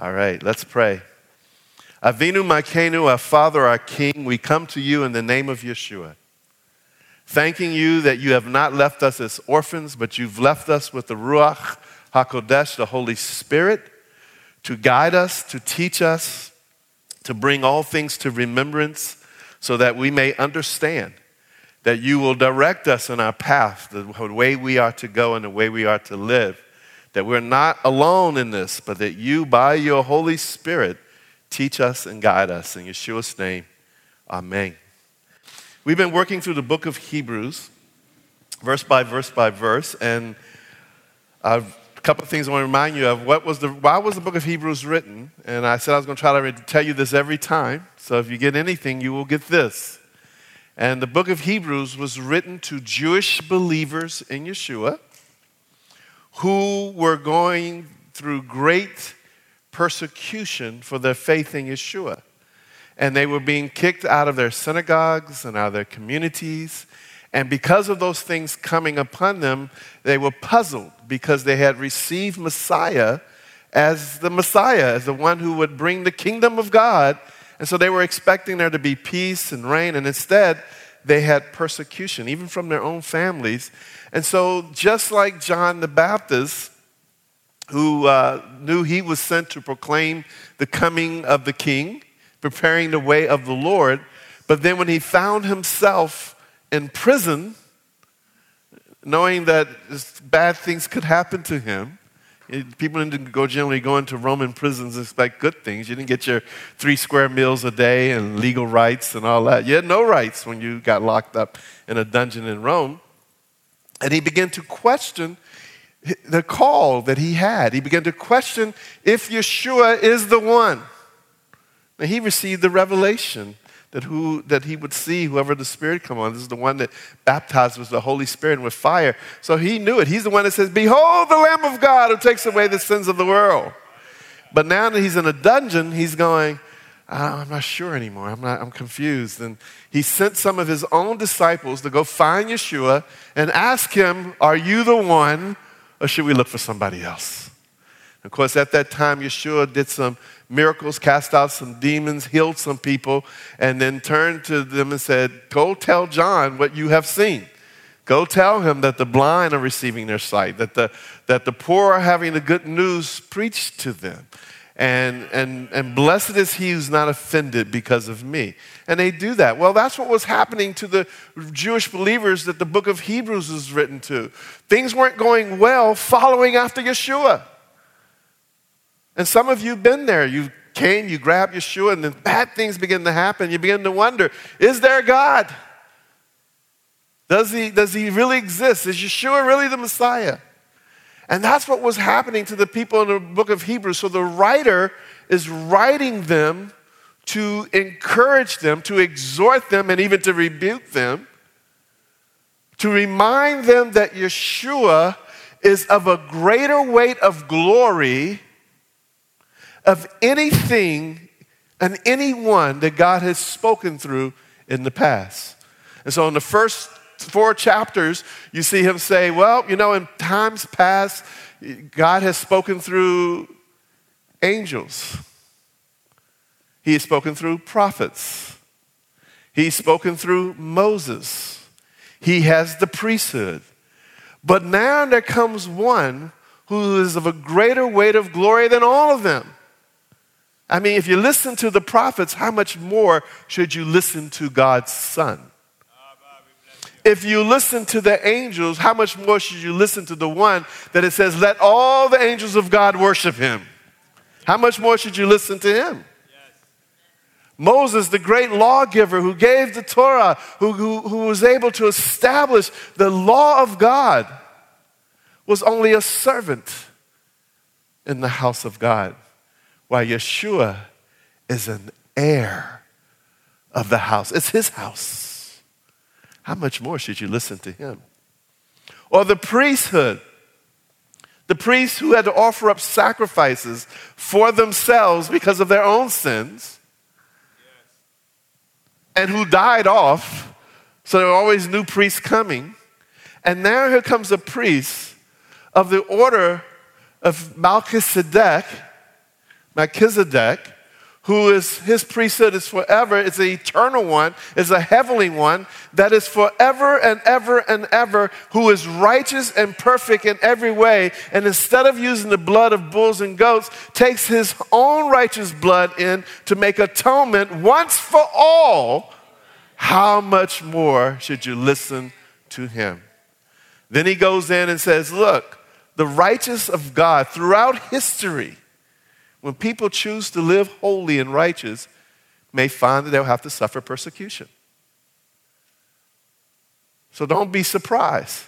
All right, let's pray. Avinu Makenu, our Father, our King, we come to you in the name of Yeshua, thanking you that you have not left us as orphans, but you've left us with the Ruach HaKodesh, the Holy Spirit, to guide us, to teach us, to bring all things to remembrance so that we may understand that you will direct us in our path, the way we are to go and the way we are to live, that we're not alone in this, but that you, by your Holy Spirit, teach us and guide us. In Yeshua's name, amen. We've been working through the book of Hebrews, verse by verse by verse, and a couple of things I want to remind you of. Why was the book of Hebrews written? And I said I was going to try to tell you this every time, so if you get anything, you will get this. And the book of Hebrews was written to Jewish believers in Yeshua who were going through great persecution for their faith in Yeshua. And they were being kicked out of their synagogues and out of their communities. And because of those things coming upon them, they were puzzled because they had received Messiah, as the one who would bring the kingdom of God. And so they were expecting there to be peace and reign. And instead, they had persecution, even from their own families. And so just like John the Baptist, who knew he was sent to proclaim the coming of the King, preparing the way of the Lord. But then when he found himself in prison, knowing that bad things could happen to him, people didn't generally go into Roman prisons and expect good things. You didn't get your 3 square meals a day and legal rights and all that. You had no rights when you got locked up in a dungeon in Rome. And he began to question the call that he had. He began to question if Yeshua is the one. And he received the revelation that he would see whoever the Spirit come on. This is the one that baptized with the Holy Spirit and with fire. So he knew it. He's the one that says, "Behold the Lamb of God who takes away the sins of the world." But now that he's in a dungeon, he's going, "I'm not sure anymore. I'm confused." And he sent some of his own disciples to go find Yeshua and ask him, "Are you the one? Or should we look for somebody else?" Of course, at that time, Yeshua did some miracles, cast out some demons, healed some people, and then turned to them and said, "Go tell John what you have seen. Go tell him that the blind are receiving their sight, that the poor are having the good news preached to them. And blessed is he who's not offended because of me." And they do that. Well, that's what was happening to the Jewish believers that the book of Hebrews was written to. Things weren't going well following after Yeshua. And some of you have been there. You came, you grabbed Yeshua, and then bad things begin to happen. You begin to wonder, is there God? Does he really exist? Is Yeshua really the Messiah? And that's what was happening to the people in the book of Hebrews. So the writer is writing them to encourage them, to exhort them, and even to rebuke them, to remind them that Yeshua is of a greater weight of glory of anything and anyone that God has spoken through in the past. And so in the first 4 chapters, you see him say, "Well, in times past, God has spoken through angels. He has spoken through prophets. He's spoken through Moses. He has the priesthood. But now there comes one who is of a greater weight of glory than all of them." I mean, if you listen to the prophets, how much more should you listen to God's Son? If you listen to the angels, how much more should you listen to the one that it says, "Let all the angels of God worship him"? How much more should you listen to him? Yes. Moses, the great lawgiver who gave the Torah, who was able to establish the law of God, was only a servant in the house of God, while Yeshua is an heir of the house. It's his house. How much more should you listen to him? Or the priesthood. The priests who had to offer up sacrifices for themselves because of their own sins. And who died off. So there were always new priests coming. And now here comes a priest of the order of Melchizedek. Melchizedek, who is his priesthood is forever, it's the eternal one, is a heavenly one that is forever and ever and ever, who is righteous and perfect in every way, and instead of using the blood of bulls and goats, takes his own righteous blood in to make atonement once for all. How much more should you listen to him? Then he goes in and says, look, the righteous of God throughout history, when people choose to live holy and righteous, may find that they'll have to suffer persecution. So don't be surprised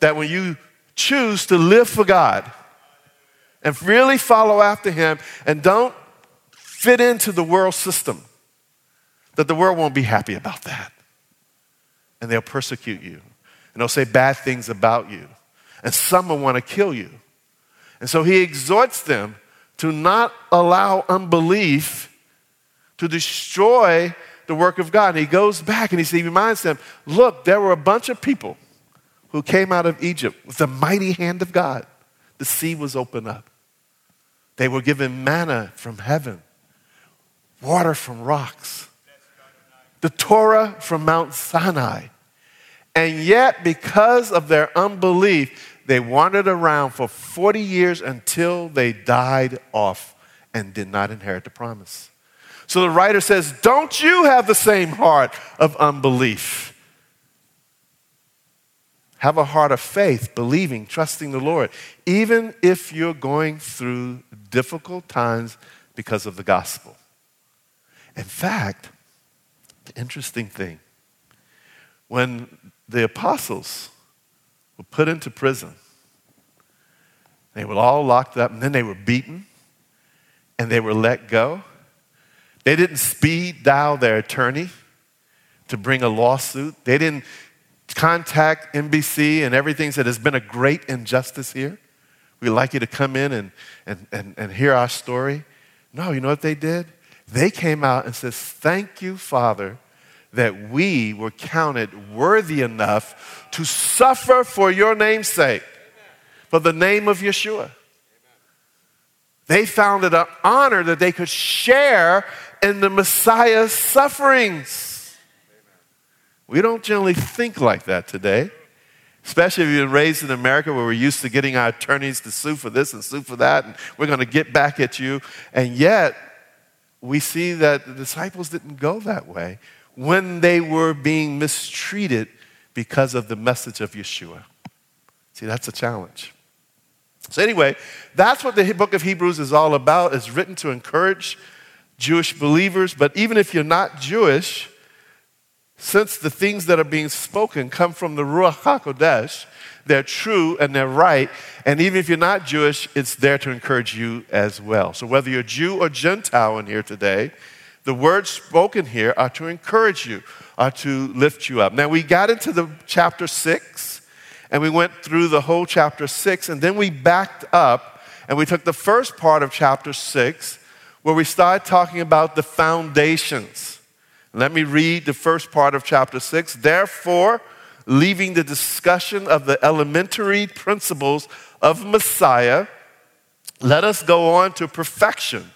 that when you choose to live for God and really follow after him and don't fit into the world system, that the world won't be happy about that. And they'll persecute you. And they'll say bad things about you. And some will want to kill you. And so he exhorts them to not allow unbelief to destroy the work of God. And he goes back and he reminds them, look, there were a bunch of people who came out of Egypt with the mighty hand of God. The sea was opened up. They were given manna from heaven, water from rocks, the Torah from Mount Sinai. And yet, because of their unbelief, they wandered around for 40 years until they died off and did not inherit the promise. So the writer says, don't you have the same heart of unbelief? Have a heart of faith, believing, trusting the Lord, even if you're going through difficult times because of the gospel. In fact, the interesting thing, when the apostles were put into prison, they were all locked up, and then they were beaten, and they were let go. They didn't speed dial their attorney to bring a lawsuit. They didn't contact NBC and everything, said, there's been a great injustice here. We'd like you to come in and hear our story. No, you know what they did? They came out and said, thank you, Father, that we were counted worthy enough to suffer for your name's sake, for the name of Yeshua. Amen. They found it an honor that they could share in the Messiah's sufferings. Amen. We don't generally think like that today, especially if you've been raised in America where we're used to getting our attorneys to sue for this and sue for that, and we're going to get back at you. And yet, we see that the disciples didn't go that way when they were being mistreated because of the message of Yeshua. See, that's a challenge. So anyway, that's what the book of Hebrews is all about. It's written to encourage Jewish believers, but even if you're not Jewish, since the things that are being spoken come from the Ruach HaKodesh, they're true and they're right, and even if you're not Jewish, it's there to encourage you as well. So whether you're Jew or Gentile in here today, the words spoken here are to encourage you, are to lift you up. Now, we got into the chapter 6, and we went through the whole chapter 6, and then we backed up, and we took the first part of chapter 6, where we started talking about the foundations. Let me read the first part of chapter 6. Therefore, leaving the discussion of the elementary principles of Messiah, let us go on to perfection,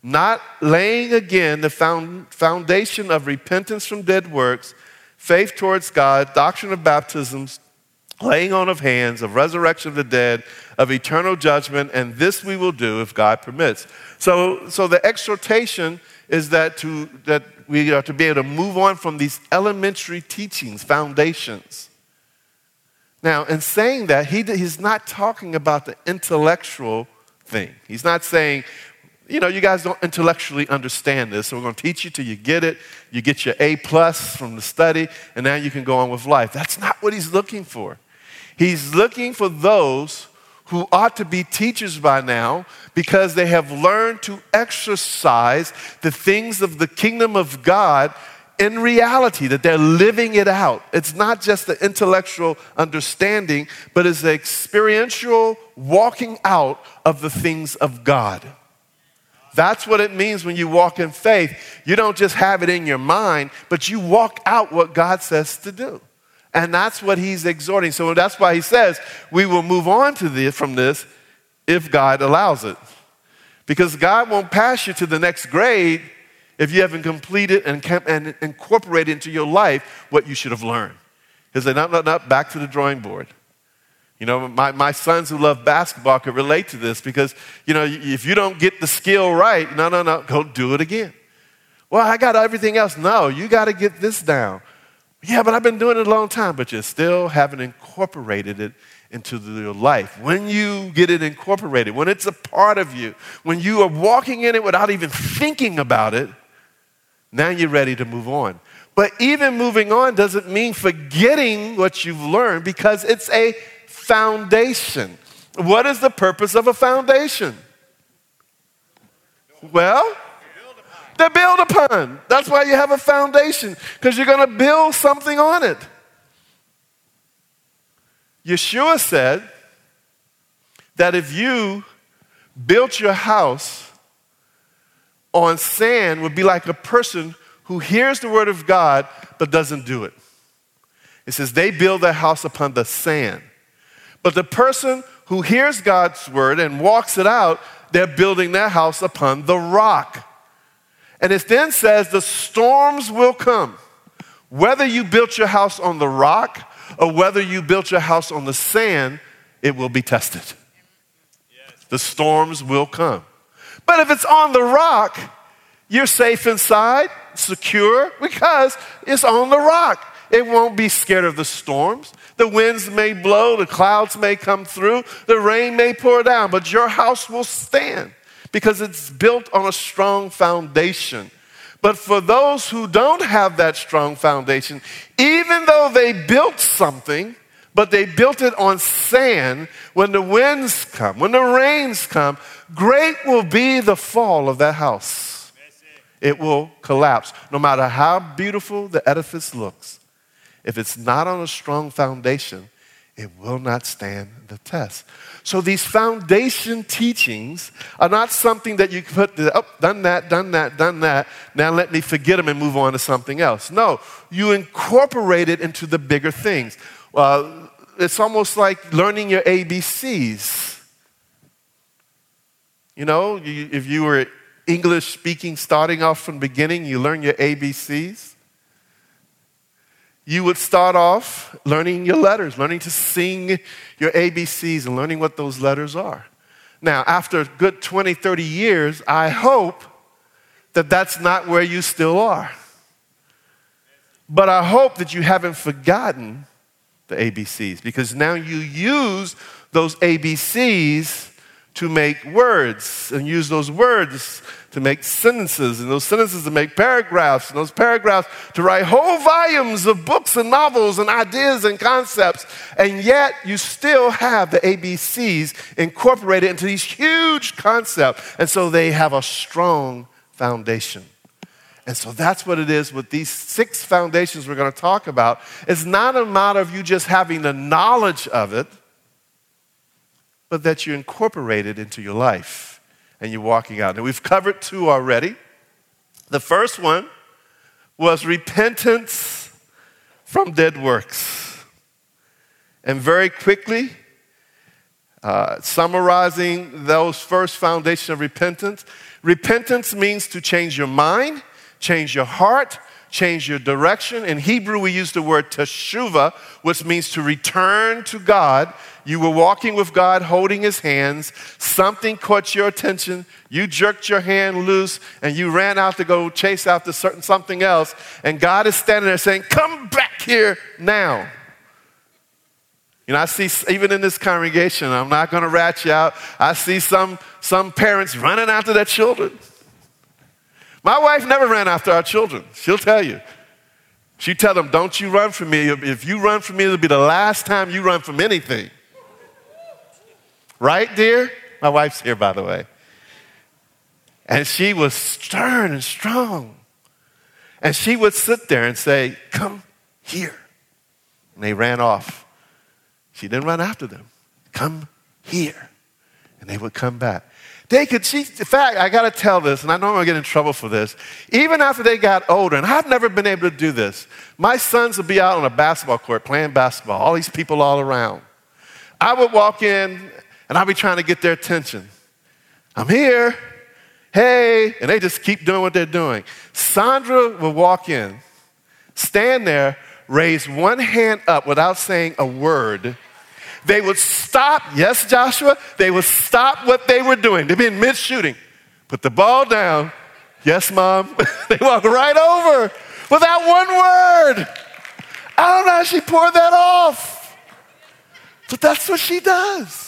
not laying again the foundation of repentance from dead works, faith towards God, doctrine of baptisms, laying on of hands, of resurrection of the dead, of eternal judgment, and this we will do if God permits. So the exhortation is that we are to be able to move on from these elementary teachings, foundations. Now, in saying that, he's not talking about the intellectual thing. He's not saying, you know, you guys don't intellectually understand this, so we're going to teach you till you get it. You get your A+ from the study, and now you can go on with life. That's not what he's looking for. He's looking for those who ought to be teachers by now because they have learned to exercise the things of the kingdom of God in reality, that they're living it out. It's not just the intellectual understanding, but it's the experiential walking out of the things of God. That's what it means when you walk in faith. You don't just have it in your mind, but you walk out what God says to do. And that's what he's exhorting. So that's why he says we will move on from this if God allows it. Because God won't pass you to the next grade if you haven't completed and incorporated into your life what you should have learned. He'll say, no, back to the drawing board. You know, my sons who love basketball could relate to this because, you know, if you don't get the skill right, no, go do it again. Well, I got everything else. No, you got to get this down. Yeah, but I've been doing it a long time, but you still haven't incorporated it into your life. When you get it incorporated, when it's a part of you, when you are walking in it without even thinking about it, now you're ready to move on. But even moving on doesn't mean forgetting what you've learned because it's a foundation. What is the purpose of a foundation? Well, to build upon. That's why you have a foundation, because you're going to build something on it. Yeshua said that if you built your house on sand, it would be like a person who hears the word of God but doesn't do it. It says they build their house upon the sand. But the person who hears God's word and walks it out, they're building their house upon the rock. And it then says the storms will come. Whether you built your house on the rock or whether you built your house on the sand, it will be tested. Yes. The storms will come. But if it's on the rock, you're safe inside, secure, because it's on the rock. It won't be scared of the storms. The winds may blow, the clouds may come through, the rain may pour down, but your house will stand because it's built on a strong foundation. But for those who don't have that strong foundation, even though they built something, but they built it on sand, when the winds come, when the rains come, great will be the fall of that house. It will collapse, no matter how beautiful the edifice looks. If it's not on a strong foundation, it will not stand the test. So these foundation teachings are not something that you can put, oh, done that, now let me forget them and move on to something else. No, you incorporate it into the bigger things. It's almost like learning your ABCs. You know, if you were English speaking, starting off from the beginning, you learn your ABCs. You would start off learning your letters, learning to sing your ABCs and learning what those letters are. Now, after a good 20, 30 years, I hope that that's not where you still are. But I hope that you haven't forgotten the ABCs, because now you use those ABCs to make words and use those words to make sentences and those sentences to make paragraphs and those paragraphs to write whole volumes of books and novels and ideas and concepts, and yet you still have the ABCs incorporated into these huge concepts, and so they have a strong foundation. And so that's what it is with these 6 foundations we're going to talk about. It's not a matter of you just having the knowledge of it, but that you incorporate it into your life. And you're walking out. Now, we've covered 2 already. The first one was repentance from dead works. And very quickly, summarizing those first foundation of repentance. Repentance means to change your mind, change your heart, change your direction. In Hebrew, we use the word teshuva, which means to return to God. You were walking with God, holding his hands. Something caught your attention. You jerked your hand loose, and you ran out to go chase after something else. And God is standing there saying, come back here now. You know, I see, even in this congregation, I'm not going to rat you out. I see some parents running after their children. My wife never ran after our children. She'll tell you. She tell them, don't you run from me. If you run from me, it'll be the last time you run from anything. Right, dear? My wife's here, by the way. And she was stern and strong. And she would sit there and say, come here. And they ran off. She didn't run after them. Come here. And they would come back. In fact, I got to tell this, and I know I'm going to get in trouble for this. Even after they got older, and I've never been able to do this, my sons would be out on a basketball court playing basketball, all these people all around. I would walk in, and I'd be trying to get their attention. I'm here. hey, and they just keep doing what they're doing. Sandra will walk in, stand there, raise one hand up without saying a word. They would stop, yes, Joshua, they would stop what they were doing. They'd be in mid-shooting. Put the ball down. Yes, Mom. They walk right over without one word. I don't know how she poured that off. But that's what she does.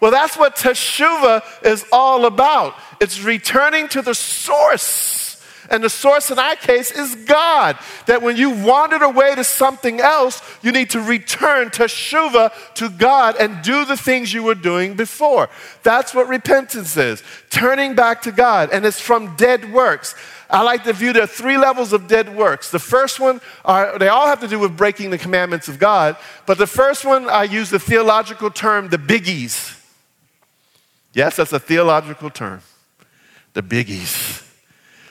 Well, that's what teshuva is all about. It's returning to the source. And the source in our case is God. That when you wandered away to something else, you need to return teshuva to God and do the things you were doing before. That's what repentance is. Turning back to God. And it's from dead works. I like to view there are three levels of dead works. The first one, they all have to do with breaking the commandments of God. But the first one, I use the theological term, the biggies. Yes, that's a theological term. The biggies.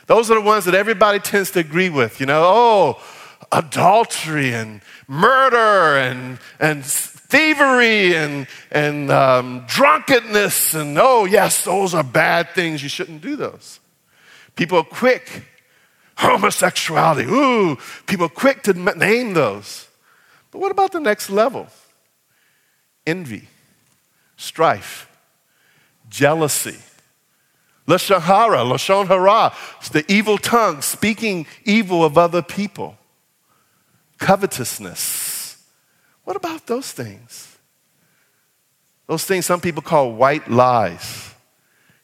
Those are the ones that everybody tends to agree with. You know, oh, adultery and murder and thievery and drunkenness. And oh, yes, those are bad things. You shouldn't do those. People are quick. Homosexuality. Ooh, people are quick to name those. But what about the next level? Envy, strife, jealousy. Lashon hara, the evil tongue, speaking evil of other people. Covetousness. What about those things? Those things some people call white lies.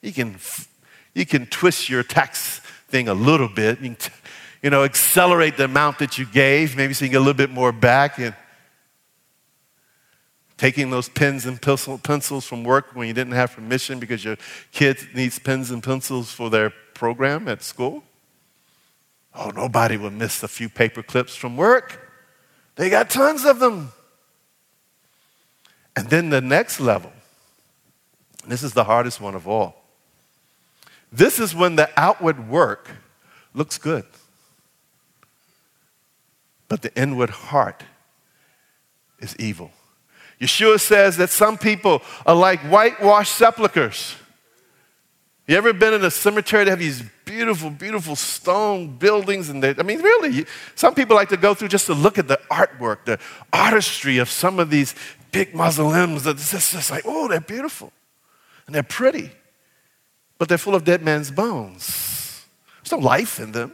You can twist your tax thing a little bit. You can accelerate the amount that you gave, maybe so you can get a little bit more back. And taking those pens and pencils from work when you didn't have permission because your kid needs pens and pencils for their program at school. Oh, nobody will miss a few paper clips from work. They got tons of them. And then the next level, and this is the hardest one of all, this is when the outward work looks good, but the inward heart is evil. Yeshua says that some people are like whitewashed sepulchres. You ever been in a cemetery that have these beautiful, beautiful stone buildings? And really, some people like to go through just to look at the artwork, the artistry of some of these big mausoleums. It's just like, oh, they're beautiful and they're pretty. But they're full of dead man's bones. There's no life in them.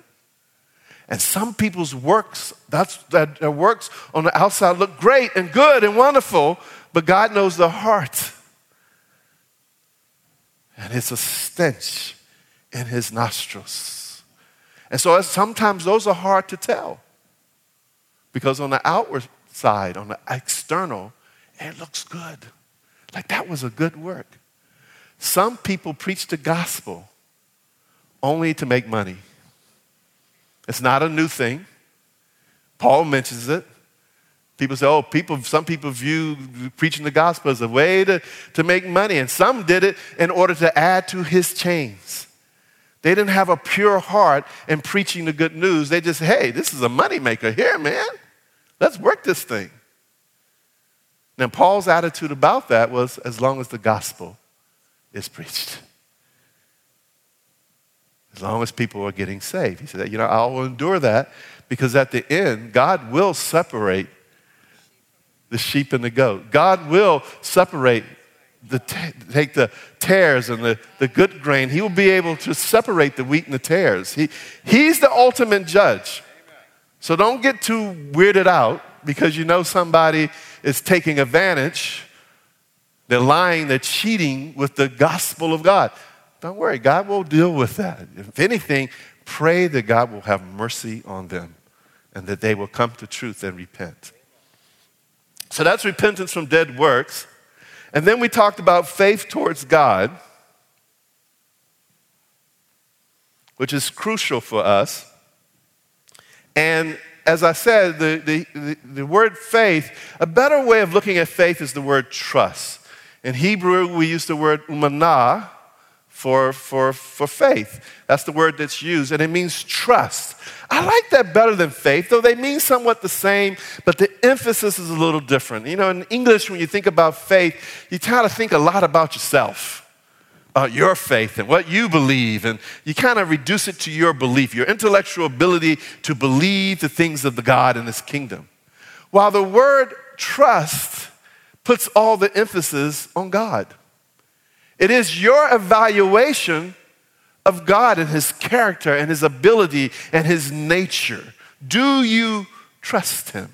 And some people's works, their works on the outside look great and good and wonderful, but God knows the heart. And it's a stench in his nostrils. And so sometimes those are hard to tell. Because on the outward side, on the external, it looks good. Like that was a good work. Some people preach the gospel only to make money. It's not a new thing. Paul mentions it. People say, some people view preaching the gospel as a way to make money. And some did it in order to add to his chains. They didn't have a pure heart in preaching the good news. They just, hey, this is a moneymaker here, man. Let's work this thing. Now, Paul's attitude about that was, as long as the gospel is preached. As long as people are getting saved. He said, I'll endure that because at the end, God will separate the sheep and the goat. God will separate, take the tares and the good grain. He will be able to separate the wheat and the tares. He's the ultimate judge. So don't get too weirded out because somebody is taking advantage. They're lying, they're cheating with the gospel of God. Don't worry, God will deal with that. If anything, pray that God will have mercy on them and that they will come to truth and repent. So that's repentance from dead works. And then we talked about faith towards God, which is crucial for us. And as I said, the word faith, a better way of looking at faith is the word trust. In Hebrew, we use the word emunah for faith. That's the word that's used, and it means trust. I like that better than faith, though they mean somewhat the same, but the emphasis is a little different. In English, when you think about faith, you kind of think a lot about yourself. your faith and what you believe, and you kind of reduce it to your belief, your intellectual ability to believe the things of the God and His kingdom. While the word trust puts all the emphasis on God. It is your evaluation of God and His character and His ability and His nature. Do you trust Him?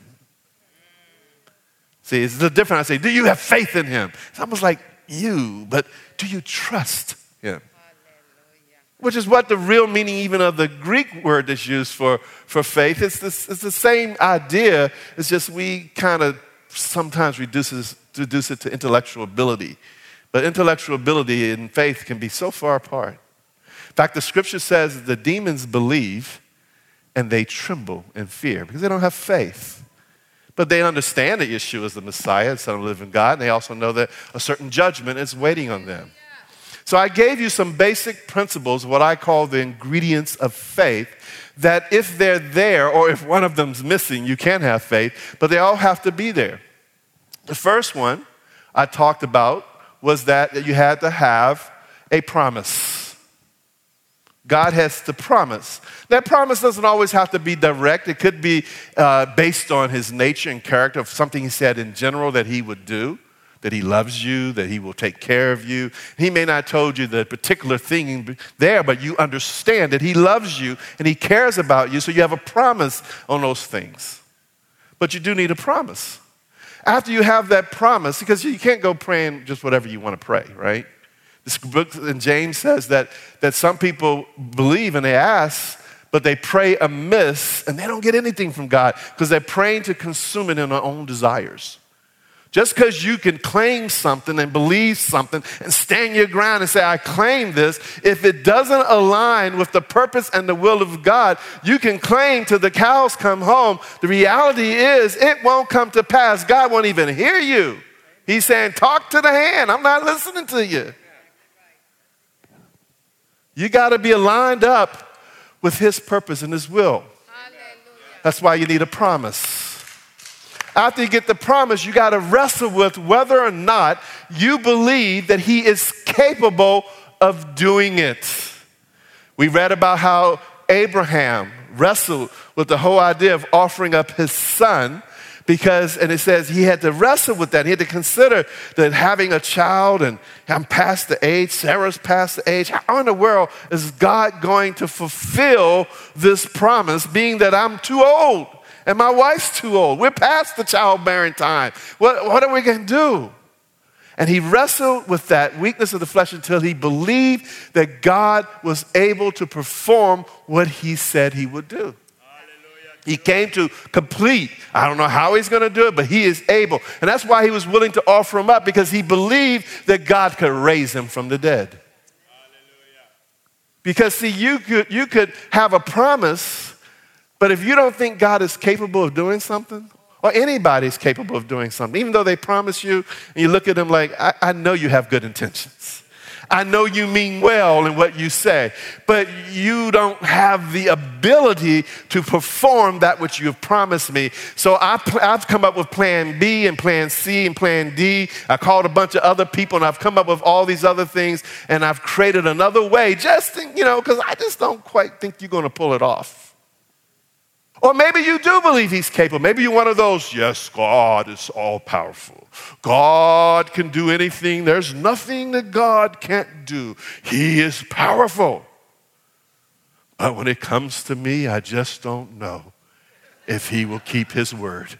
See, it's different. I say, do you have faith in Him? It's almost like you, but do you trust Him? Hallelujah. Which is what the real meaning even of the Greek word that's used for faith. It's the same idea. It's just we kind of sometimes reduce it to intellectual ability. But intellectual ability and faith can be so far apart. In fact, the scripture says the demons believe and they tremble in fear because they don't have faith. But they understand that Yeshua is the Messiah, the Son of the living God, and they also know that a certain judgment is waiting on them. So I gave you some basic principles, what I call the ingredients of faith, that if they're there or if one of them's missing, you can have faith, but they all have to be there. The first one I talked about was that you had to have a promise. God has to promise. That promise doesn't always have to be direct. It could be based on His nature and character of something He said in general that He would do, that He loves you, that He will take care of you. He may not have told you the particular thing there, but you understand that He loves you and He cares about you, so you have a promise on those things. But you do need a promise. After you have that promise, because you can't go praying just whatever you want to pray, right? This book in James says that some people believe and they ask, but they pray amiss and they don't get anything from God because they're praying to consume it in their own desires. Just because you can claim something and believe something and stand your ground and say, I claim this, if it doesn't align with the purpose and the will of God, you can claim till the cows come home. The reality is it won't come to pass. God won't even hear you. He's saying, talk to the hand. I'm not listening to you. You got to be aligned up with His purpose and His will. Hallelujah. That's why you need a promise. After you get the promise, you got to wrestle with whether or not you believe that He is capable of doing it. We read about how Abraham wrestled with the whole idea of offering up his son because, and it says he had to wrestle with that. He had to consider that having a child, and I'm past the age, Sarah's past the age. How in the world is God going to fulfill this promise, being that I'm too old? And my wife's too old. We're past the childbearing time. What are we going to do? And he wrestled with that weakness of the flesh until he believed that God was able to perform what He said He would do. Hallelujah. He came to complete. I don't know how He's going to do it, but He is able. And that's why he was willing to offer Him up, because he believed that God could raise Him from the dead. Hallelujah. Because, see, you could have a promise, but if you don't think God is capable of doing something, or anybody's capable of doing something, even though they promise you, and you look at them like, I know you have good intentions. I know you mean well in what you say, but you don't have the ability to perform that which you have promised me. So I've come up with plan B and plan C and plan D. I called a bunch of other people and I've come up with all these other things, and I've created another way just in, because I just don't quite think you're going to pull it off. Or maybe you do believe He's capable. Maybe you're one of those, yes, God is all-powerful. God can do anything. There's nothing that God can't do. He is powerful. But when it comes to me, I just don't know if He will keep His word.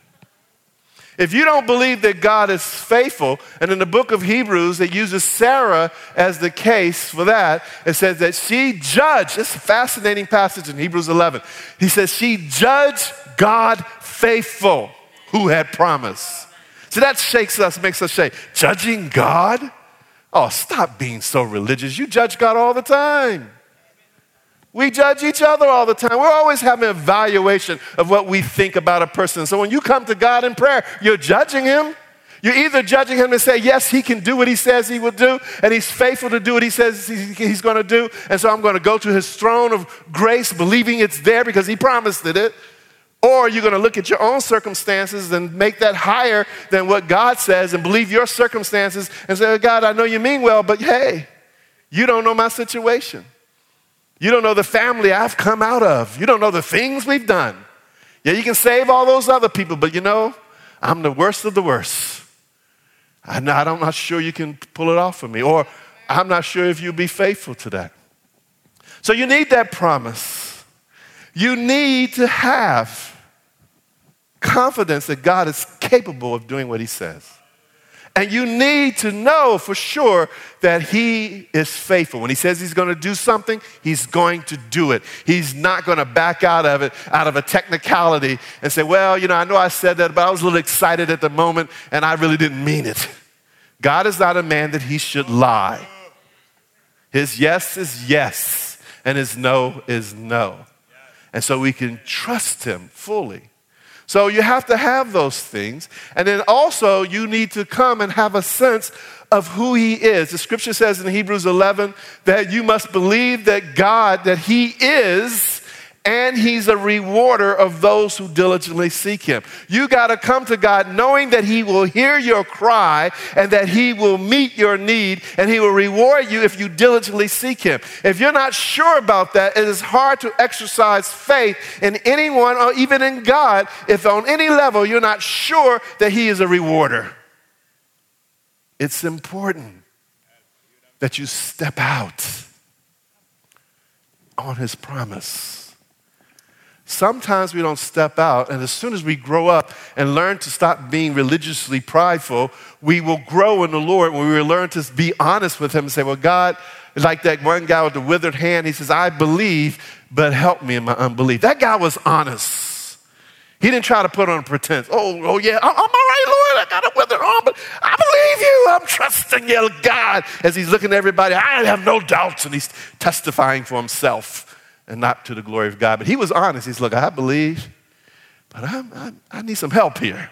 If you don't believe that God is faithful, and in the book of Hebrews, it uses Sarah as the case for that. It says that she judged. It's a fascinating passage in Hebrews 11. He says she judged God faithful who had promised. So that shakes us, makes us shake. Judging God? Oh, stop being so religious. You judge God all the time. We judge each other all the time. We're always having an evaluation of what we think about a person. So when you come to God in prayer, you're judging Him. You're either judging Him and say, yes, He can do what He says He will do, and He's faithful to do what He says He's going to do, and so I'm going to go to His throne of grace believing it's there because He promised it. Or you're going to look at your own circumstances and make that higher than what God says and believe your circumstances and say, oh, God, I know you mean well, but hey, You don't know my situation. You don't know the family I've come out of. You don't know the things we've done. Yeah, you can save all those other people, but you know, I'm the worst of the worst. I'm not sure you can pull it off for me, or I'm not sure if you'll be faithful to that. So you need that promise. You need to have confidence that God is capable of doing what he says. And you need to know for sure that he is faithful. When he says he's going to do something, he's going to do it. He's not going to back out of it, out of a technicality and say, well, you know I said that, but I was a little excited at the moment and I really didn't mean it. God is not a man that he should lie. His yes is yes, and his no is no. And so we can trust him fully. So you have to have those things. And then also you need to come and have a sense of who he is. The scripture says in Hebrews 11 that you must believe that God, that he is, and he's a rewarder of those who diligently seek him. You got to come to God knowing that he will hear your cry and that he will meet your need and he will reward you if you diligently seek him. If you're not sure about that, it is hard to exercise faith in anyone or even in God if on any level you're not sure that he is a rewarder. It's important that you step out on his promise. Sometimes we don't step out, and as soon as we grow up and learn to stop being religiously prideful, we will grow in the Lord when we learn to be honest with him and say, well, God, like that one guy with the withered hand, he says, I believe, but help me in my unbelief. That guy was honest. He didn't try to put on a pretense. Oh yeah, I'm all right, Lord, I got a withered arm, but I believe you. I'm trusting you, God. As he's looking at everybody, I have no doubts, and he's testifying for himself. And not to the glory of God. But he was honest. He said, look, I believe, but I need some help here.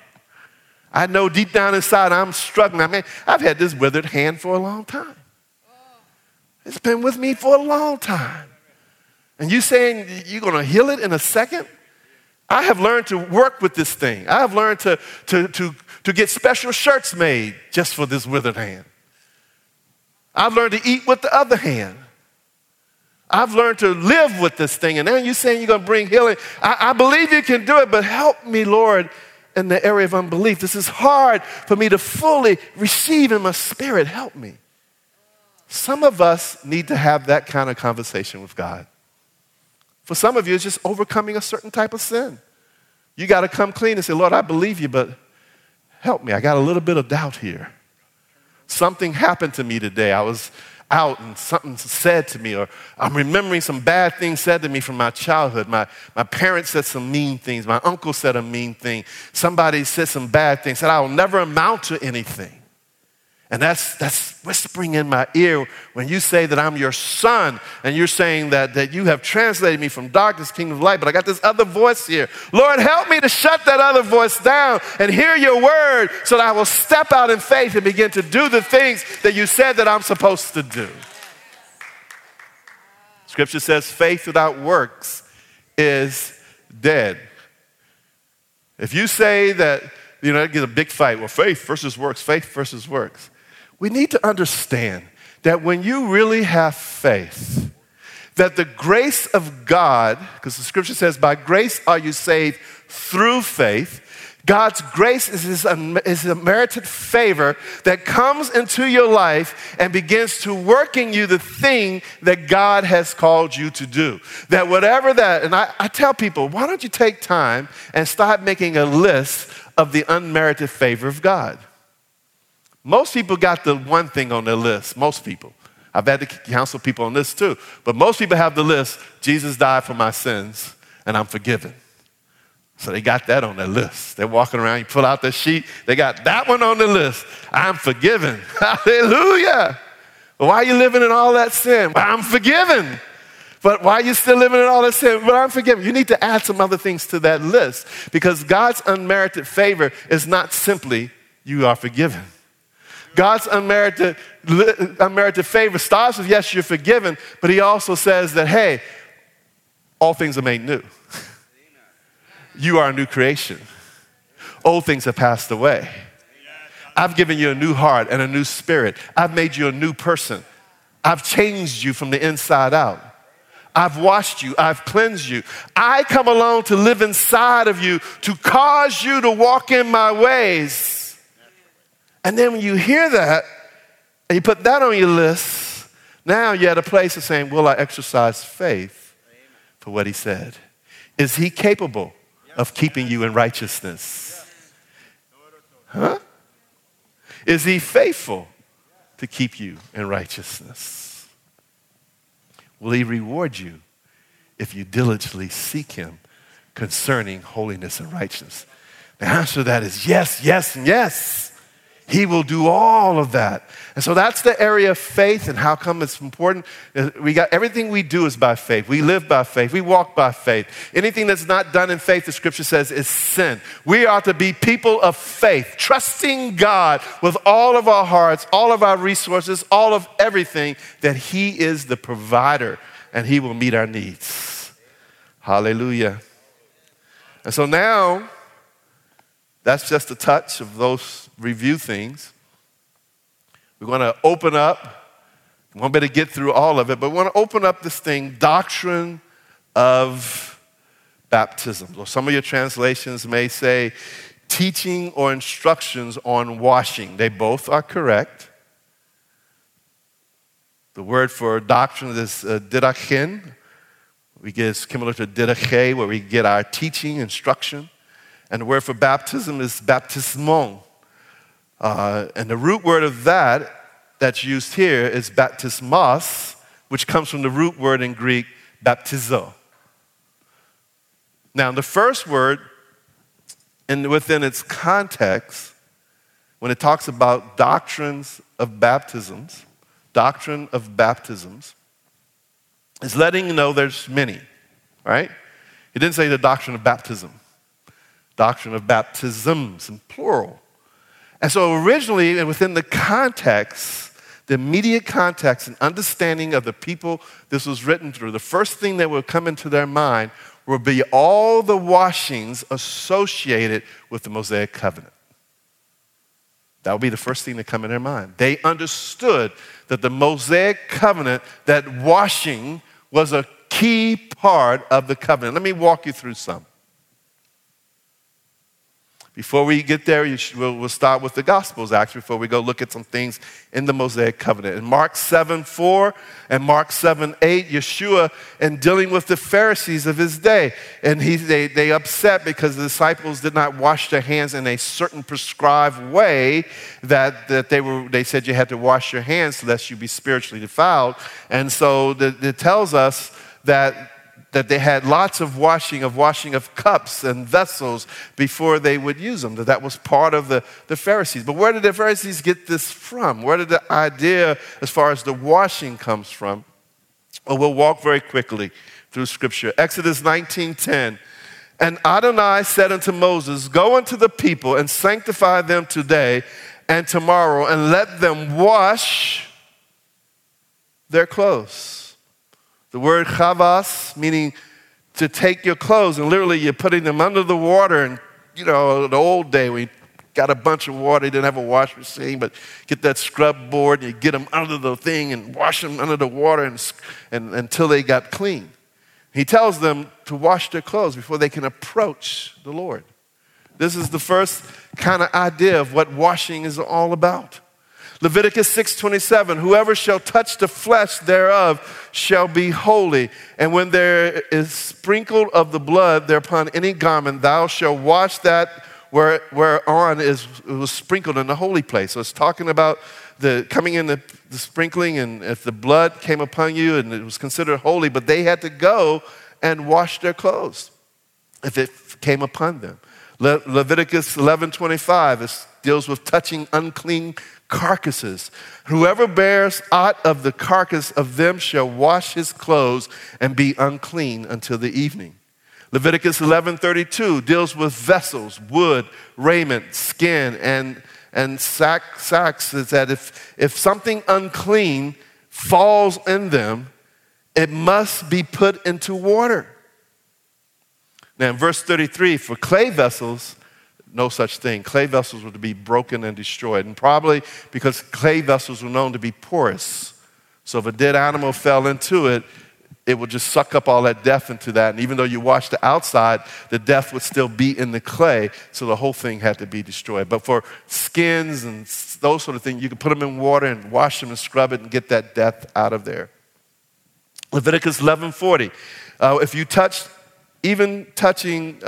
I know deep down inside I'm struggling. I mean, I've had this withered hand for a long time. It's been with me for a long time. And you saying you're going to heal it in a second? I have learned to work with this thing. I have learned to get special shirts made just for this withered hand. I've learned to eat with the other hand. I've learned to live with this thing, and now you're saying you're going to bring healing. I believe you can do it, but help me, Lord, in the area of unbelief. This is hard for me to fully receive in my spirit. Help me. Some of us need to have that kind of conversation with God. For some of you, it's just overcoming a certain type of sin. You got to come clean and say, Lord, I believe you, but help me. I got a little bit of doubt here. Something happened to me today. I was out and something said to me, or I'm remembering some bad things said to me from my childhood. My parents said some mean things. My uncle said a mean thing. Somebody said some bad things, said I'll never amount to anything. And that's whispering in my ear when you say that I'm your son and you're saying that you have translated me from darkness to kingdom of light, but I got this other voice here. Lord, help me to shut that other voice down and hear your word so that I will step out in faith and begin to do the things that you said that I'm supposed to do. Scripture says faith without works is dead. If you say that, that gets a big fight. Well, faith versus works, faith versus works. We need to understand that when you really have faith, that the grace of God, because the scripture says, by grace are you saved through faith. God's grace is his unmerited favor that comes into your life and begins to work in you the thing that God has called you to do. That whatever that, and I tell people, why don't you take time and start making a list of the unmerited favor of God? Most people got the one thing on their list, most people. I've had to counsel people on this too, but most people have the list, Jesus died for my sins and I'm forgiven. So they got that on their list. They're walking around, you pull out the sheet, they got that one on the list. I'm forgiven. Hallelujah. But why are you living in all that sin? Well, I'm forgiven. But why are you still living in all that sin? But I'm forgiven. You need to add some other things to that list because God's unmerited favor is not simply you are forgiven. God's unmerited favor starts with, yes, you're forgiven, but he also says that, hey, all things are made new. You are a new creation. Old things have passed away. I've given you a new heart and a new spirit. I've made you a new person. I've changed you from the inside out. I've washed you. I've cleansed you. I come along to live inside of you to cause you to walk in my ways. And then when you hear that and you put that on your list, now you're at a place of saying, will I exercise faith for what he said? Is he capable of keeping you in righteousness? Huh? Is he faithful to keep you in righteousness? Will he reward you if you diligently seek him concerning holiness and righteousness? The answer to that is yes, yes, and yes. He will do all of that. And so that's the area of faith and how come it's important. We got everything we do is by faith. We live by faith. We walk by faith. Anything that's not done in faith, the scripture says, is sin. We are to be people of faith, trusting God with all of our hearts, all of our resources, all of everything, that he is the provider and he will meet our needs. Hallelujah. And so now, that's just a touch of those review things. We're going to open up. We won't be able to get through all of it, but we want to open up this thing, doctrine of baptism. Or some of your translations may say teaching or instructions on washing. They both are correct. The word for doctrine is didachin. We get it's similar to didache, where we get our teaching, instruction. And the word for baptism is baptismon. And the root word of that's used here is baptismos, which comes from the root word in Greek, baptizo. Now, the first word, and within its context, when it talks about doctrine of baptisms, is letting you know there's many, right? It didn't say the doctrine of baptism. Doctrine of baptisms in plural. And so originally, and within the context, the immediate context and understanding of the people this was written through, the first thing that would come into their mind would be all the washings associated with the Mosaic Covenant. That would be the first thing that come in their mind. They understood that the Mosaic Covenant, that washing was a key part of the covenant. Let me walk you through some. Before we get there, we'll start with the Gospels, actually, before we go look at some things in the Mosaic Covenant. In Mark 7:4 and Mark 7:8, Yeshua, in dealing with the Pharisees of his day, and they upset because the disciples did not wash their hands in a certain prescribed way that they said you had to wash your hands lest you be spiritually defiled. And so it tells us that they had lots of washing of cups and vessels before they would use them, that was part of the Pharisees. But where did the Pharisees get this from? Where did the idea as far as the washing comes from? Well, we'll walk very quickly through Scripture. Exodus 19:10, and Adonai said unto Moses, go unto the people and sanctify them today and tomorrow, and let them wash their clothes. The word chavas, meaning to take your clothes, and literally you're putting them under the water. And, the old day we got a bunch of water. You didn't have a wash machine, but get that scrub board, and you get them under the thing and wash them under the water and until they got clean. He tells them to wash their clothes before they can approach the Lord. This is the first kind of idea of what washing is all about. Leviticus 6:27, whoever shall touch the flesh thereof shall be holy. And when there is sprinkled of the blood thereupon any garment, thou shalt wash that whereon it was sprinkled in the holy place. So it's talking about the coming in the sprinkling, and if the blood came upon you and it was considered holy, but they had to go and wash their clothes if it came upon them. Leviticus 11:25, it deals with touching unclean carcasses. Whoever bears aught of the carcass of them shall wash his clothes and be unclean until the evening. Leviticus 11:32 deals with vessels, wood, raiment, skin, and sacks. Is that if something unclean falls in them, it must be put into water. Now in verse 33, for clay vessels, no such thing. Clay vessels were to be broken and destroyed, and probably because clay vessels were known to be porous. So if a dead animal fell into it, it would just suck up all that death into that. And even though you washed the outside, the death would still be in the clay, so the whole thing had to be destroyed. But for skins and those sort of things, you could put them in water and wash them and scrub it and get that death out of there. Leviticus 11:40. If you touch, even touching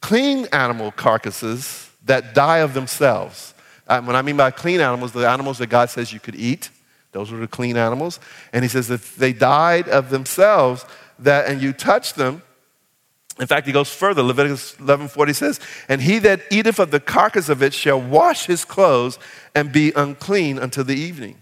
clean animal carcasses that die of themselves. When I mean by clean animals, the animals that God says you could eat. Those were the clean animals. And he says if they died of themselves, that and you touch them. In fact, he goes further. Leviticus 11:40 says, "And he that eateth of the carcass of it shall wash his clothes and be unclean until the evening.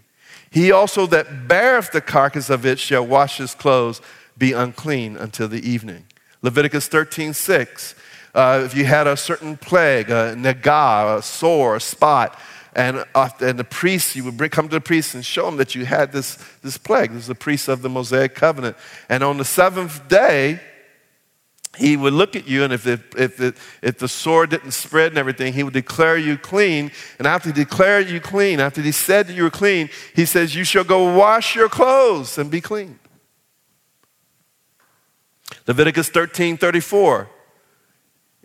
He also that beareth the carcass of it shall wash his clothes, be unclean until the evening." Leviticus 13:6. If you had a certain plague, a nega, a sore, a spot, and the priest, you would come to the priest and show him that you had this plague. This is the priest of the Mosaic Covenant. And on the seventh day, he would look at you, and if the sore didn't spread and everything, he would declare you clean. And after he declared you clean, after he said that you were clean, he says, "You shall go wash your clothes and be clean." Leviticus 13:34.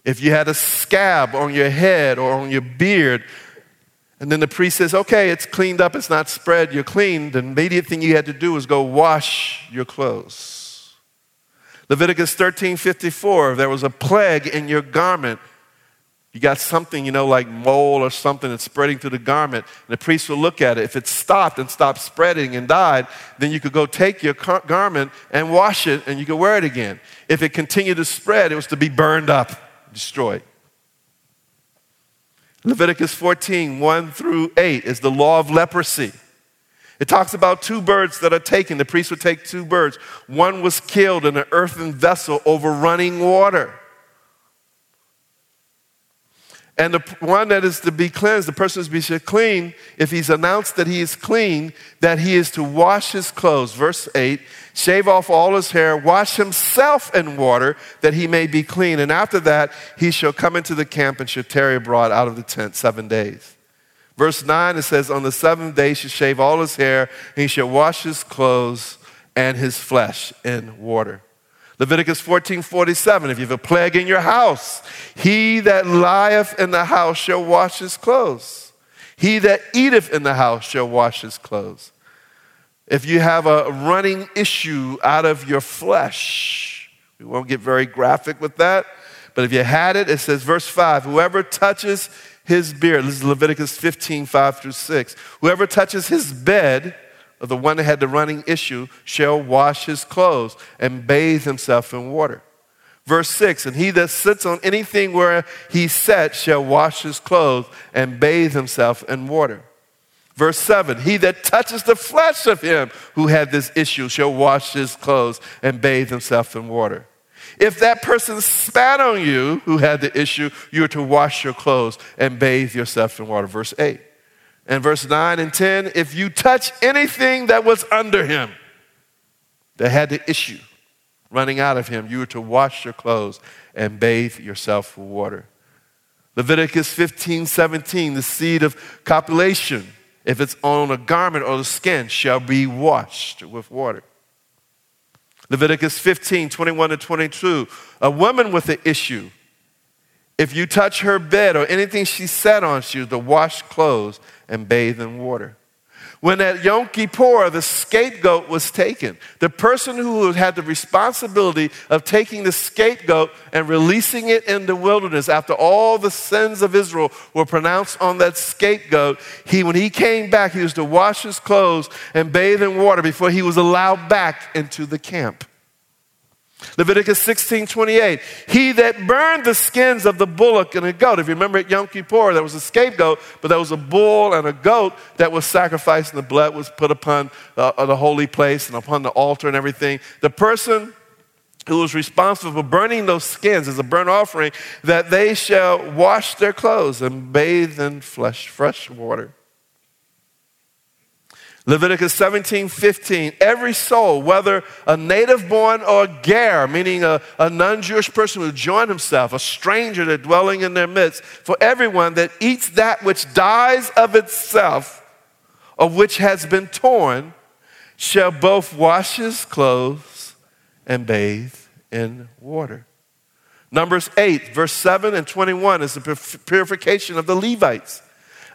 If you had a scab on your head or on your beard, and then the priest says, "Okay, it's cleaned up, it's not spread, you're clean," the immediate thing you had to do was go wash your clothes. Leviticus 13:54, if there was a plague in your garment, you got something, like mold or something that's spreading through the garment, and the priest will look at it. If it stopped and stopped spreading and died, then you could go take your garment and wash it, and you could wear it again. If it continued to spread, it was to be burned up, destroyed. Leviticus 14:1-8 is the law of leprosy. It talks about two birds that are taken. The priest would take two birds. One was killed in an earthen vessel over running water. And the one that is to be cleansed, the person is to be clean, if he's announced that he is clean, that he is to wash his clothes. Verse 8, shave off all his hair, wash himself in water, that he may be clean. And after that, he shall come into the camp and shall tarry abroad out of the tent 7 days. Verse 9, it says, on the seventh day he shall shave all his hair, and he shall wash his clothes and his flesh in water. Leviticus 14:47, if you have a plague in your house, he that lieth in the house shall wash his clothes. He that eateth in the house shall wash his clothes. If you have a running issue out of your flesh, we won't get very graphic with that, but if you had it, it says, verse 5, whoever touches his beard, this is Leviticus 15:5-6, whoever touches his bed, the one that had the running issue, shall wash his clothes and bathe himself in water. Verse 6, and he that sits on anything where he sat shall wash his clothes and bathe himself in water. Verse 7, he that touches the flesh of him who had this issue shall wash his clothes and bathe himself in water. If that person spat on you who had the issue, you are to wash your clothes and bathe yourself in water. Verse 8. And verse 9 and 10, if you touch anything that was under him, that had the issue running out of him, you were to wash your clothes and bathe yourself with water. Leviticus 15:17, the seed of copulation, if it's on a garment or the skin, shall be washed with water. Leviticus 15:21-22, a woman with an issue, if you touch her bed or anything she sat on, she was to wash clothes and bathe in water. When at Yom Kippur, the scapegoat was taken, the person who had the responsibility of taking the scapegoat and releasing it in the wilderness after all the sins of Israel were pronounced on that scapegoat, when he came back, he was to wash his clothes and bathe in water before he was allowed back into the camp. Leviticus 16:28, he that burned the skins of the bullock and a goat. If you remember at Yom Kippur, there was a scapegoat, but there was a bull and a goat that was sacrificed, and the blood was put upon the holy place and upon the altar and everything. The person who was responsible for burning those skins as a burnt offering, that they shall wash their clothes and bathe in fresh water. Leviticus 17:15, every soul, whether a native-born or a ger, meaning a non-Jewish person who joined himself, a stranger that dwelling in their midst, for everyone that eats that which dies of itself, of which has been torn, shall both wash his clothes and bathe in water. Numbers 8, verse 7 and 21 is the purification of the Levites.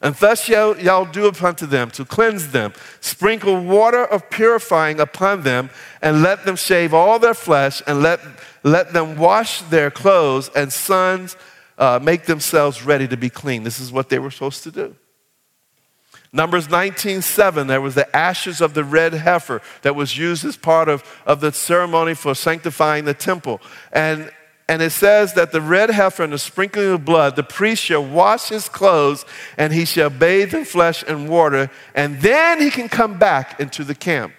And thus shall y'all do unto them, to cleanse them, sprinkle water of purifying upon them, and let them shave all their flesh, and let them wash their clothes, and sons make themselves ready to be clean. This is what they were supposed to do. Numbers 19:7, there was the ashes of the red heifer that was used as part of the ceremony for sanctifying the temple. And it says that the red heifer and the sprinkling of blood, the priest shall wash his clothes and he shall bathe in flesh and water, and then he can come back into the camp.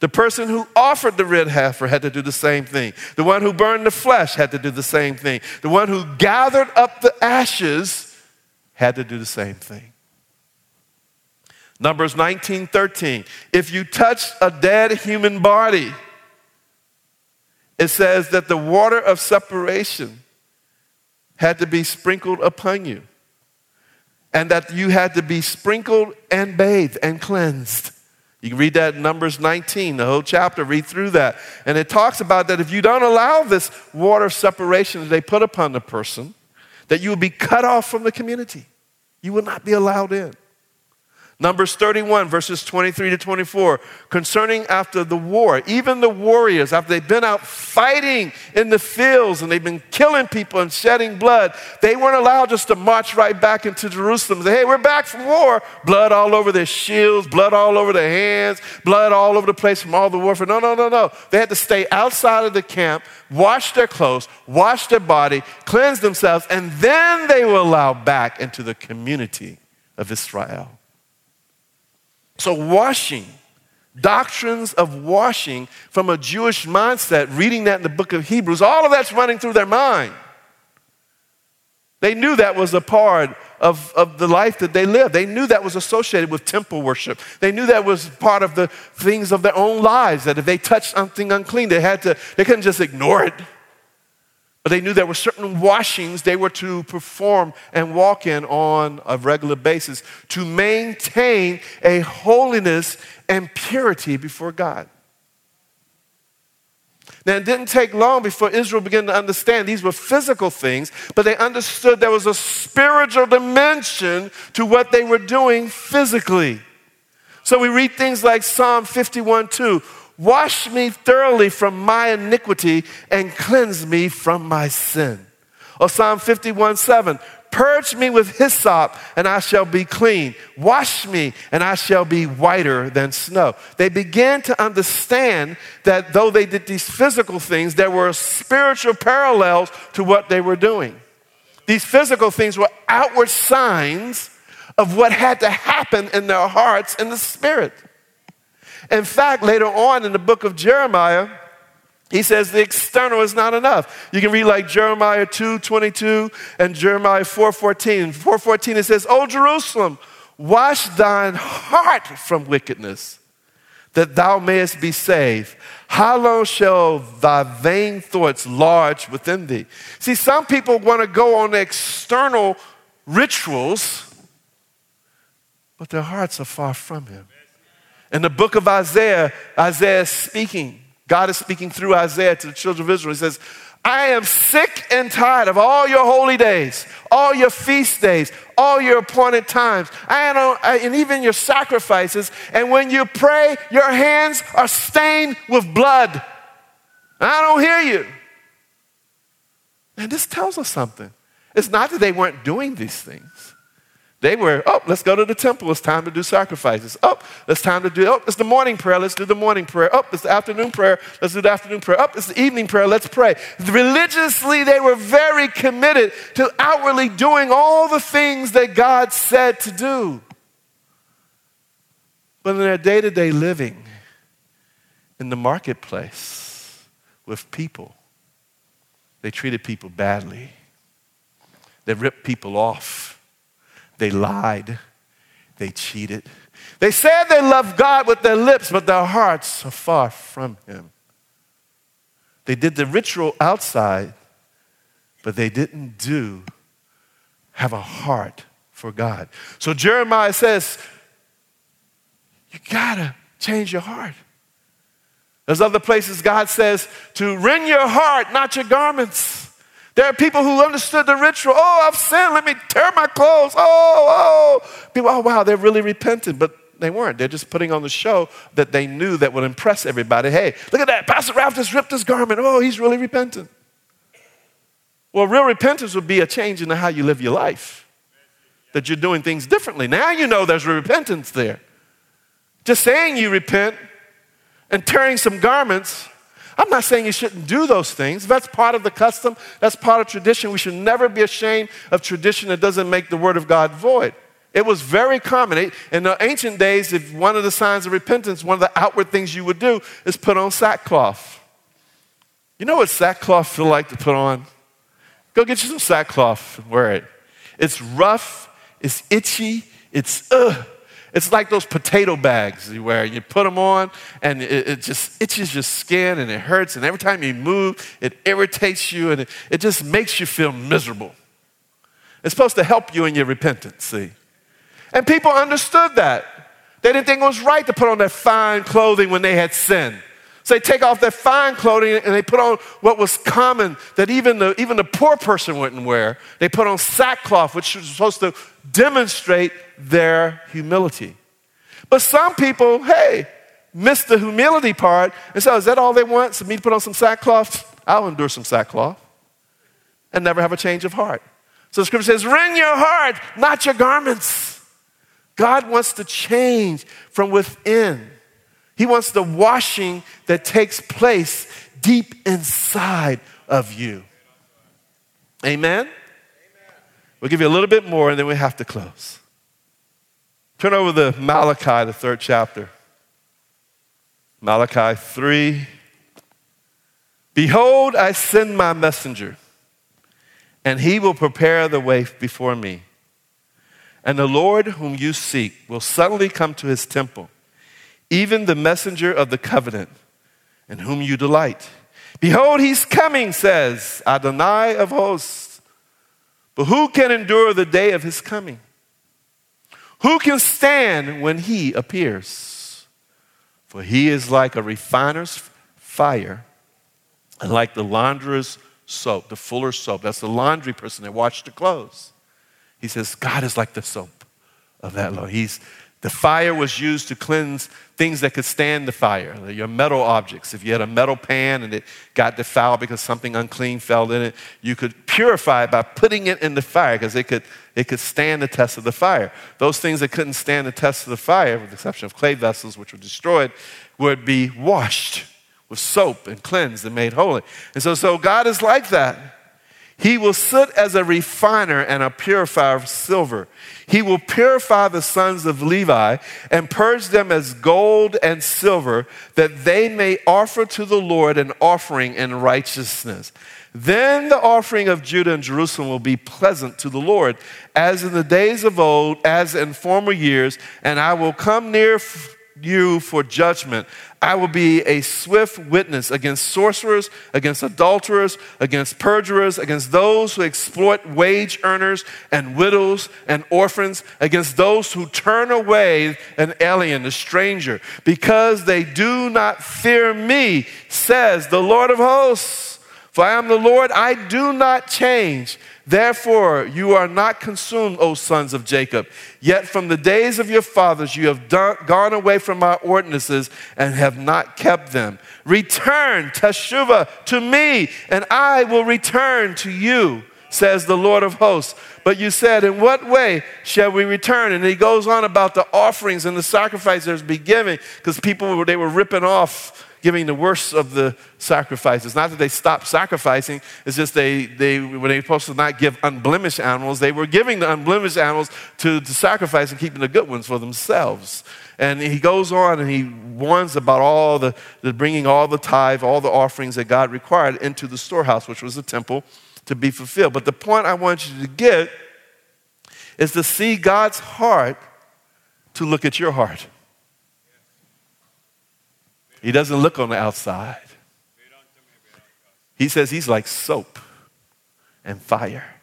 The person who offered the red heifer had to do the same thing. The one who burned the flesh had to do the same thing. The one who gathered up the ashes had to do the same thing. Numbers 19:13, if you touch a dead human body, it says that the water of separation had to be sprinkled upon you, and that you had to be sprinkled and bathed and cleansed. You can read that in Numbers 19, the whole chapter, read through that. And it talks about that if you don't allow this water of separation that they put upon the person, that you will be cut off from the community. You will not be allowed in. Numbers 31, verses 23 to 24, concerning after the war, even the warriors, after they've been out fighting in the fields and they've been killing people and shedding blood, they weren't allowed just to march right back into Jerusalem and say, hey, we're back from war. Blood all over their shields, blood all over their hands, blood all over the place from all the warfare. No. They had to stay outside of the camp, wash their clothes, wash their body, cleanse themselves, and then they were allowed back into the community of Israel. So washing, doctrines of washing from a Jewish mindset, reading that in the book of Hebrews, all of that's running through their mind. They knew that was a part of the life that they lived. They knew that was associated with temple worship. They knew that was part of the things of their own lives, that if they touched something unclean, they couldn't just ignore it. But they knew there were certain washings they were to perform and walk in on a regular basis to maintain a holiness and purity before God. Now, it didn't take long before Israel began to understand these were physical things, but they understood there was a spiritual dimension to what they were doing physically. So we read things like Psalm 51:2. Wash me thoroughly from my iniquity and cleanse me from my sin. Or Psalm 51:7, purge me with hyssop and I shall be clean. Wash me and I shall be whiter than snow. They began to understand that though they did these physical things, there were spiritual parallels to what they were doing. These physical things were outward signs of what had to happen in their hearts in the spirit. In fact, later on in the book of Jeremiah, he says the external is not enough. You can read like Jeremiah 2:22 and Jeremiah 4:14. In 4:14 it says, O Jerusalem, wash thine heart from wickedness, that thou mayest be saved. How long shall thy vain thoughts lodge within thee? See, some people want to go on external rituals, but their hearts are far from him. In the book of Isaiah, Isaiah is speaking. God is speaking through Isaiah to the children of Israel. He says, I am sick and tired of all your holy days, all your feast days, all your appointed times, and even your sacrifices. And when you pray, your hands are stained with blood. I don't hear you. And this tells us something. It's not that they weren't doing these things. They were, oh, let's go to the temple. It's time to do sacrifices. Oh, it's time to do, oh, it's the morning prayer. Let's do the morning prayer. Oh, it's the afternoon prayer. Let's do the afternoon prayer. Oh, it's the evening prayer. Let's pray. Religiously, they were very committed to outwardly doing all the things that God said to do. But in their day-to-day living, in the marketplace, with people, they treated people badly. They ripped people off. They lied. They cheated. They said they loved God with their lips, but their hearts are far from him. They did the ritual outside, but they didn't have a heart for God. So Jeremiah says, you gotta Change your heart. There's other places God says to rend your heart, not your garments. There are people who understood the ritual. Oh, I've sinned. Let me tear my clothes. Oh. People, oh, wow, they're really repentant. But they weren't. They're just putting on the show that they knew that would impress everybody. Hey, look at that. Pastor Ralph just ripped his garment. Oh, he's really repentant. Well, real repentance would be a change in how you live your life. That you're doing things differently. Now you know there's repentance there. Just saying you repent and tearing some garments. I'm not saying you shouldn't do those things. That's part of the custom. That's part of tradition. We should never be ashamed of tradition that doesn't make the Word of God void. It was very common. In the ancient days, if one of the signs of repentance, one of the outward things you would do is put on sackcloth. You know what sackcloth feel like to put on? Go get you some sackcloth and wear it. It's rough. It's itchy. It's like those potato bags you wear. You put them on, and it just itches your skin, and it hurts. And every time you move, it irritates you, and it just makes you feel miserable. It's supposed to help you in your repentance, see? And people understood that. They didn't think it was right to put on their fine clothing when they had sinned. So they take off their fine clothing, and they put on what was common that even the poor person wouldn't wear. They put on sackcloth, which was supposed to demonstrate their humility. But some people, hey, miss the humility part and say, is that all they want? So me to put on some sackcloth? I'll endure some sackcloth and never have a change of heart. So the scripture says, rend your heart, not your garments. God wants to change from within. He wants the washing that takes place deep inside of you. Amen? We'll give you a little bit more, and then we have to close. Turn over to Malachi, the 3rd chapter. Malachi 3. Behold, I send my messenger, and he will prepare the way before me. And the Lord whom you seek will suddenly come to his temple, even the messenger of the covenant, in whom you delight. Behold, he's coming, says Adonai of hosts. But who can endure the day of his coming? Who can stand when he appears? For he is like a refiner's fire and like the launderer's soap, the fuller's soap. That's the laundry person that washed the clothes. He says, God is like the soap of that Lord. The fire was used to cleanse things that could stand the fire, your metal objects. If you had a metal pan and it got defiled because something unclean fell in it, you could purify it by putting it in the fire because it could stand the test of the fire. Those things that couldn't stand the test of the fire, with the exception of clay vessels which were destroyed, would be washed with soap and cleansed and made holy. And so God is like that. He will sit as a refiner and a purifier of silver. He will purify the sons of Levi and purge them as gold and silver, that they may offer to the Lord an offering in righteousness. Then the offering of Judah and Jerusalem will be pleasant to the Lord, as in the days of old, as in former years, and I will come near you for judgment. I will be a swift witness against sorcerers, against adulterers, against perjurers, against those who exploit wage earners and widows and orphans, against those who turn away an alien, a stranger, because they do not fear me, says the Lord of hosts. For I am the Lord, I do not change. Therefore, you are not consumed, O sons of Jacob. Yet from the days of your fathers you have gone away from my ordinances and have not kept them. Return, teshuva, to me, and I will return to you, says the Lord of hosts. But you said, in what way shall we return? And he goes on about the offerings and the sacrifices that was being given, because people, they were ripping off, giving the worst of the sacrifices. Not that they stopped sacrificing, it's just they when they were supposed to not give unblemished animals, they were giving the unblemished animals to sacrifice and keeping the good ones for themselves. And he goes on and he warns about all the bringing all the tithe, all the offerings that God required into the storehouse, which was the temple, to be fulfilled. But the point I want you to get is to see God's heart to look at your heart. He doesn't look on the outside. He says he's like soap and fire.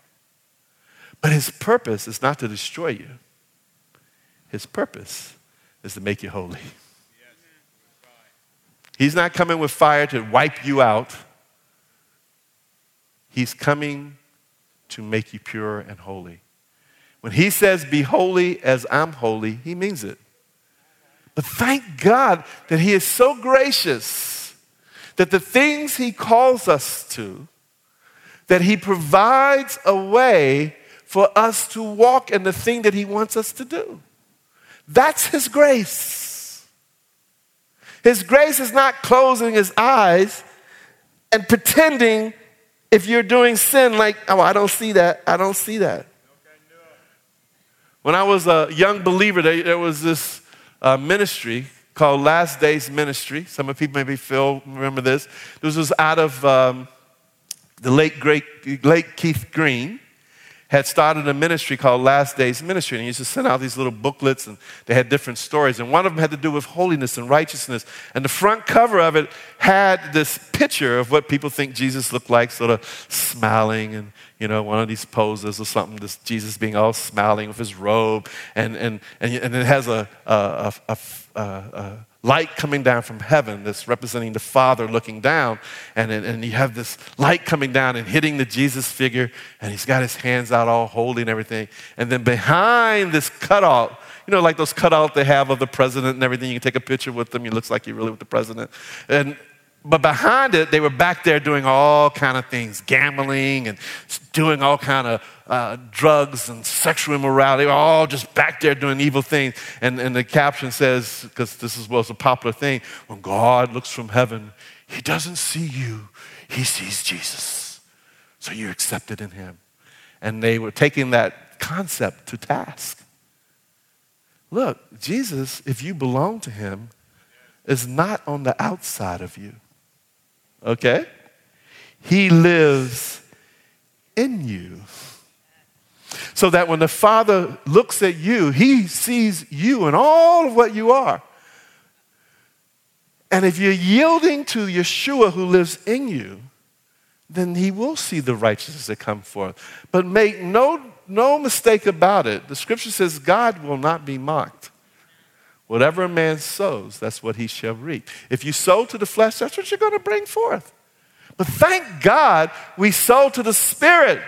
But his purpose is not to destroy you. His purpose is to make you holy. He's not coming with fire to wipe you out. He's coming to make you pure and holy. When he says, be holy as I'm holy, he means it. But thank God that he is so gracious that the things he calls us to, that he provides a way for us to walk in the thing that he wants us to do. That's his grace. His grace is not closing his eyes and pretending if you're doing sin like, oh, I don't see that. When I was a young believer, there was this ministry called Last Days Ministry. Some of people maybe remember this. This was out of the late Keith Green had started a ministry called Last Days Ministry. And he used to send out these little booklets, and they had different stories. And one of them had to do with holiness and righteousness. And the front cover of it had this picture of what people think Jesus looked like, sort of smiling and, you know, one of these poses or something, this Jesus being all smiling with his robe, and it has a light coming down from heaven that's representing the Father looking down, and you have this light coming down and hitting the Jesus figure, and he's got his hands out all holy and everything. And then behind this cutout, you know, like those cutouts they have of the president and everything, you can take a picture with them, he looks like you're really with the president. But behind it, they were back there doing all kind of things, gambling and doing all kind of drugs and sexual immorality. They were all just back there doing evil things. And the caption says, because this was a popular thing, when God looks from heaven, he doesn't see you. He sees Jesus. So you're accepted in him. And they were taking that concept to task. Look, Jesus, if you belong to him, is not on the outside of you. Okay? He lives in you. So that when the Father looks at you, he sees you and all of what you are. And if you're yielding to Yeshua who lives in you, then he will see the righteousness that come forth. But make no mistake about it. The scripture says God will not be mocked. Whatever a man sows, that's what he shall reap. If you sow to the flesh, that's what you're going to bring forth. But thank God we sow to the Spirit.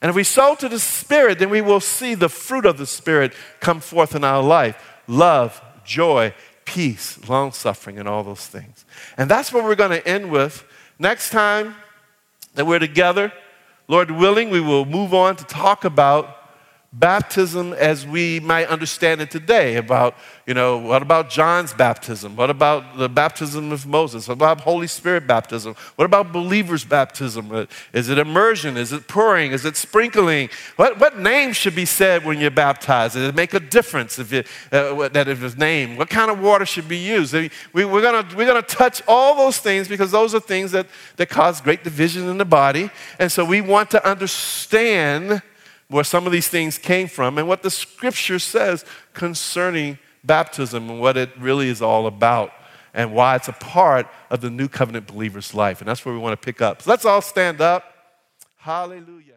And if we sow to the Spirit, then we will see the fruit of the Spirit come forth in our life. Love, joy, peace, long-suffering, and all those things. And that's what we're going to end with. Next time that we're together, Lord willing, we will move on to talk about baptism as we might understand it today, about, you know, what about John's baptism? What about the baptism of Moses? What about Holy Spirit baptism? What about believer's baptism? Is it immersion? Is it pouring? Is it sprinkling? What name should be said when you're baptized? Does it make a difference if it, that it was named? What kind of water should be used? We're gonna touch all those things because those are things that cause great division in the body. And so we want to understand where some of these things came from, and what the scripture says concerning baptism and what it really is all about and why it's a part of the new covenant believer's life. And that's where we want to pick up. So let's all stand up. Hallelujah.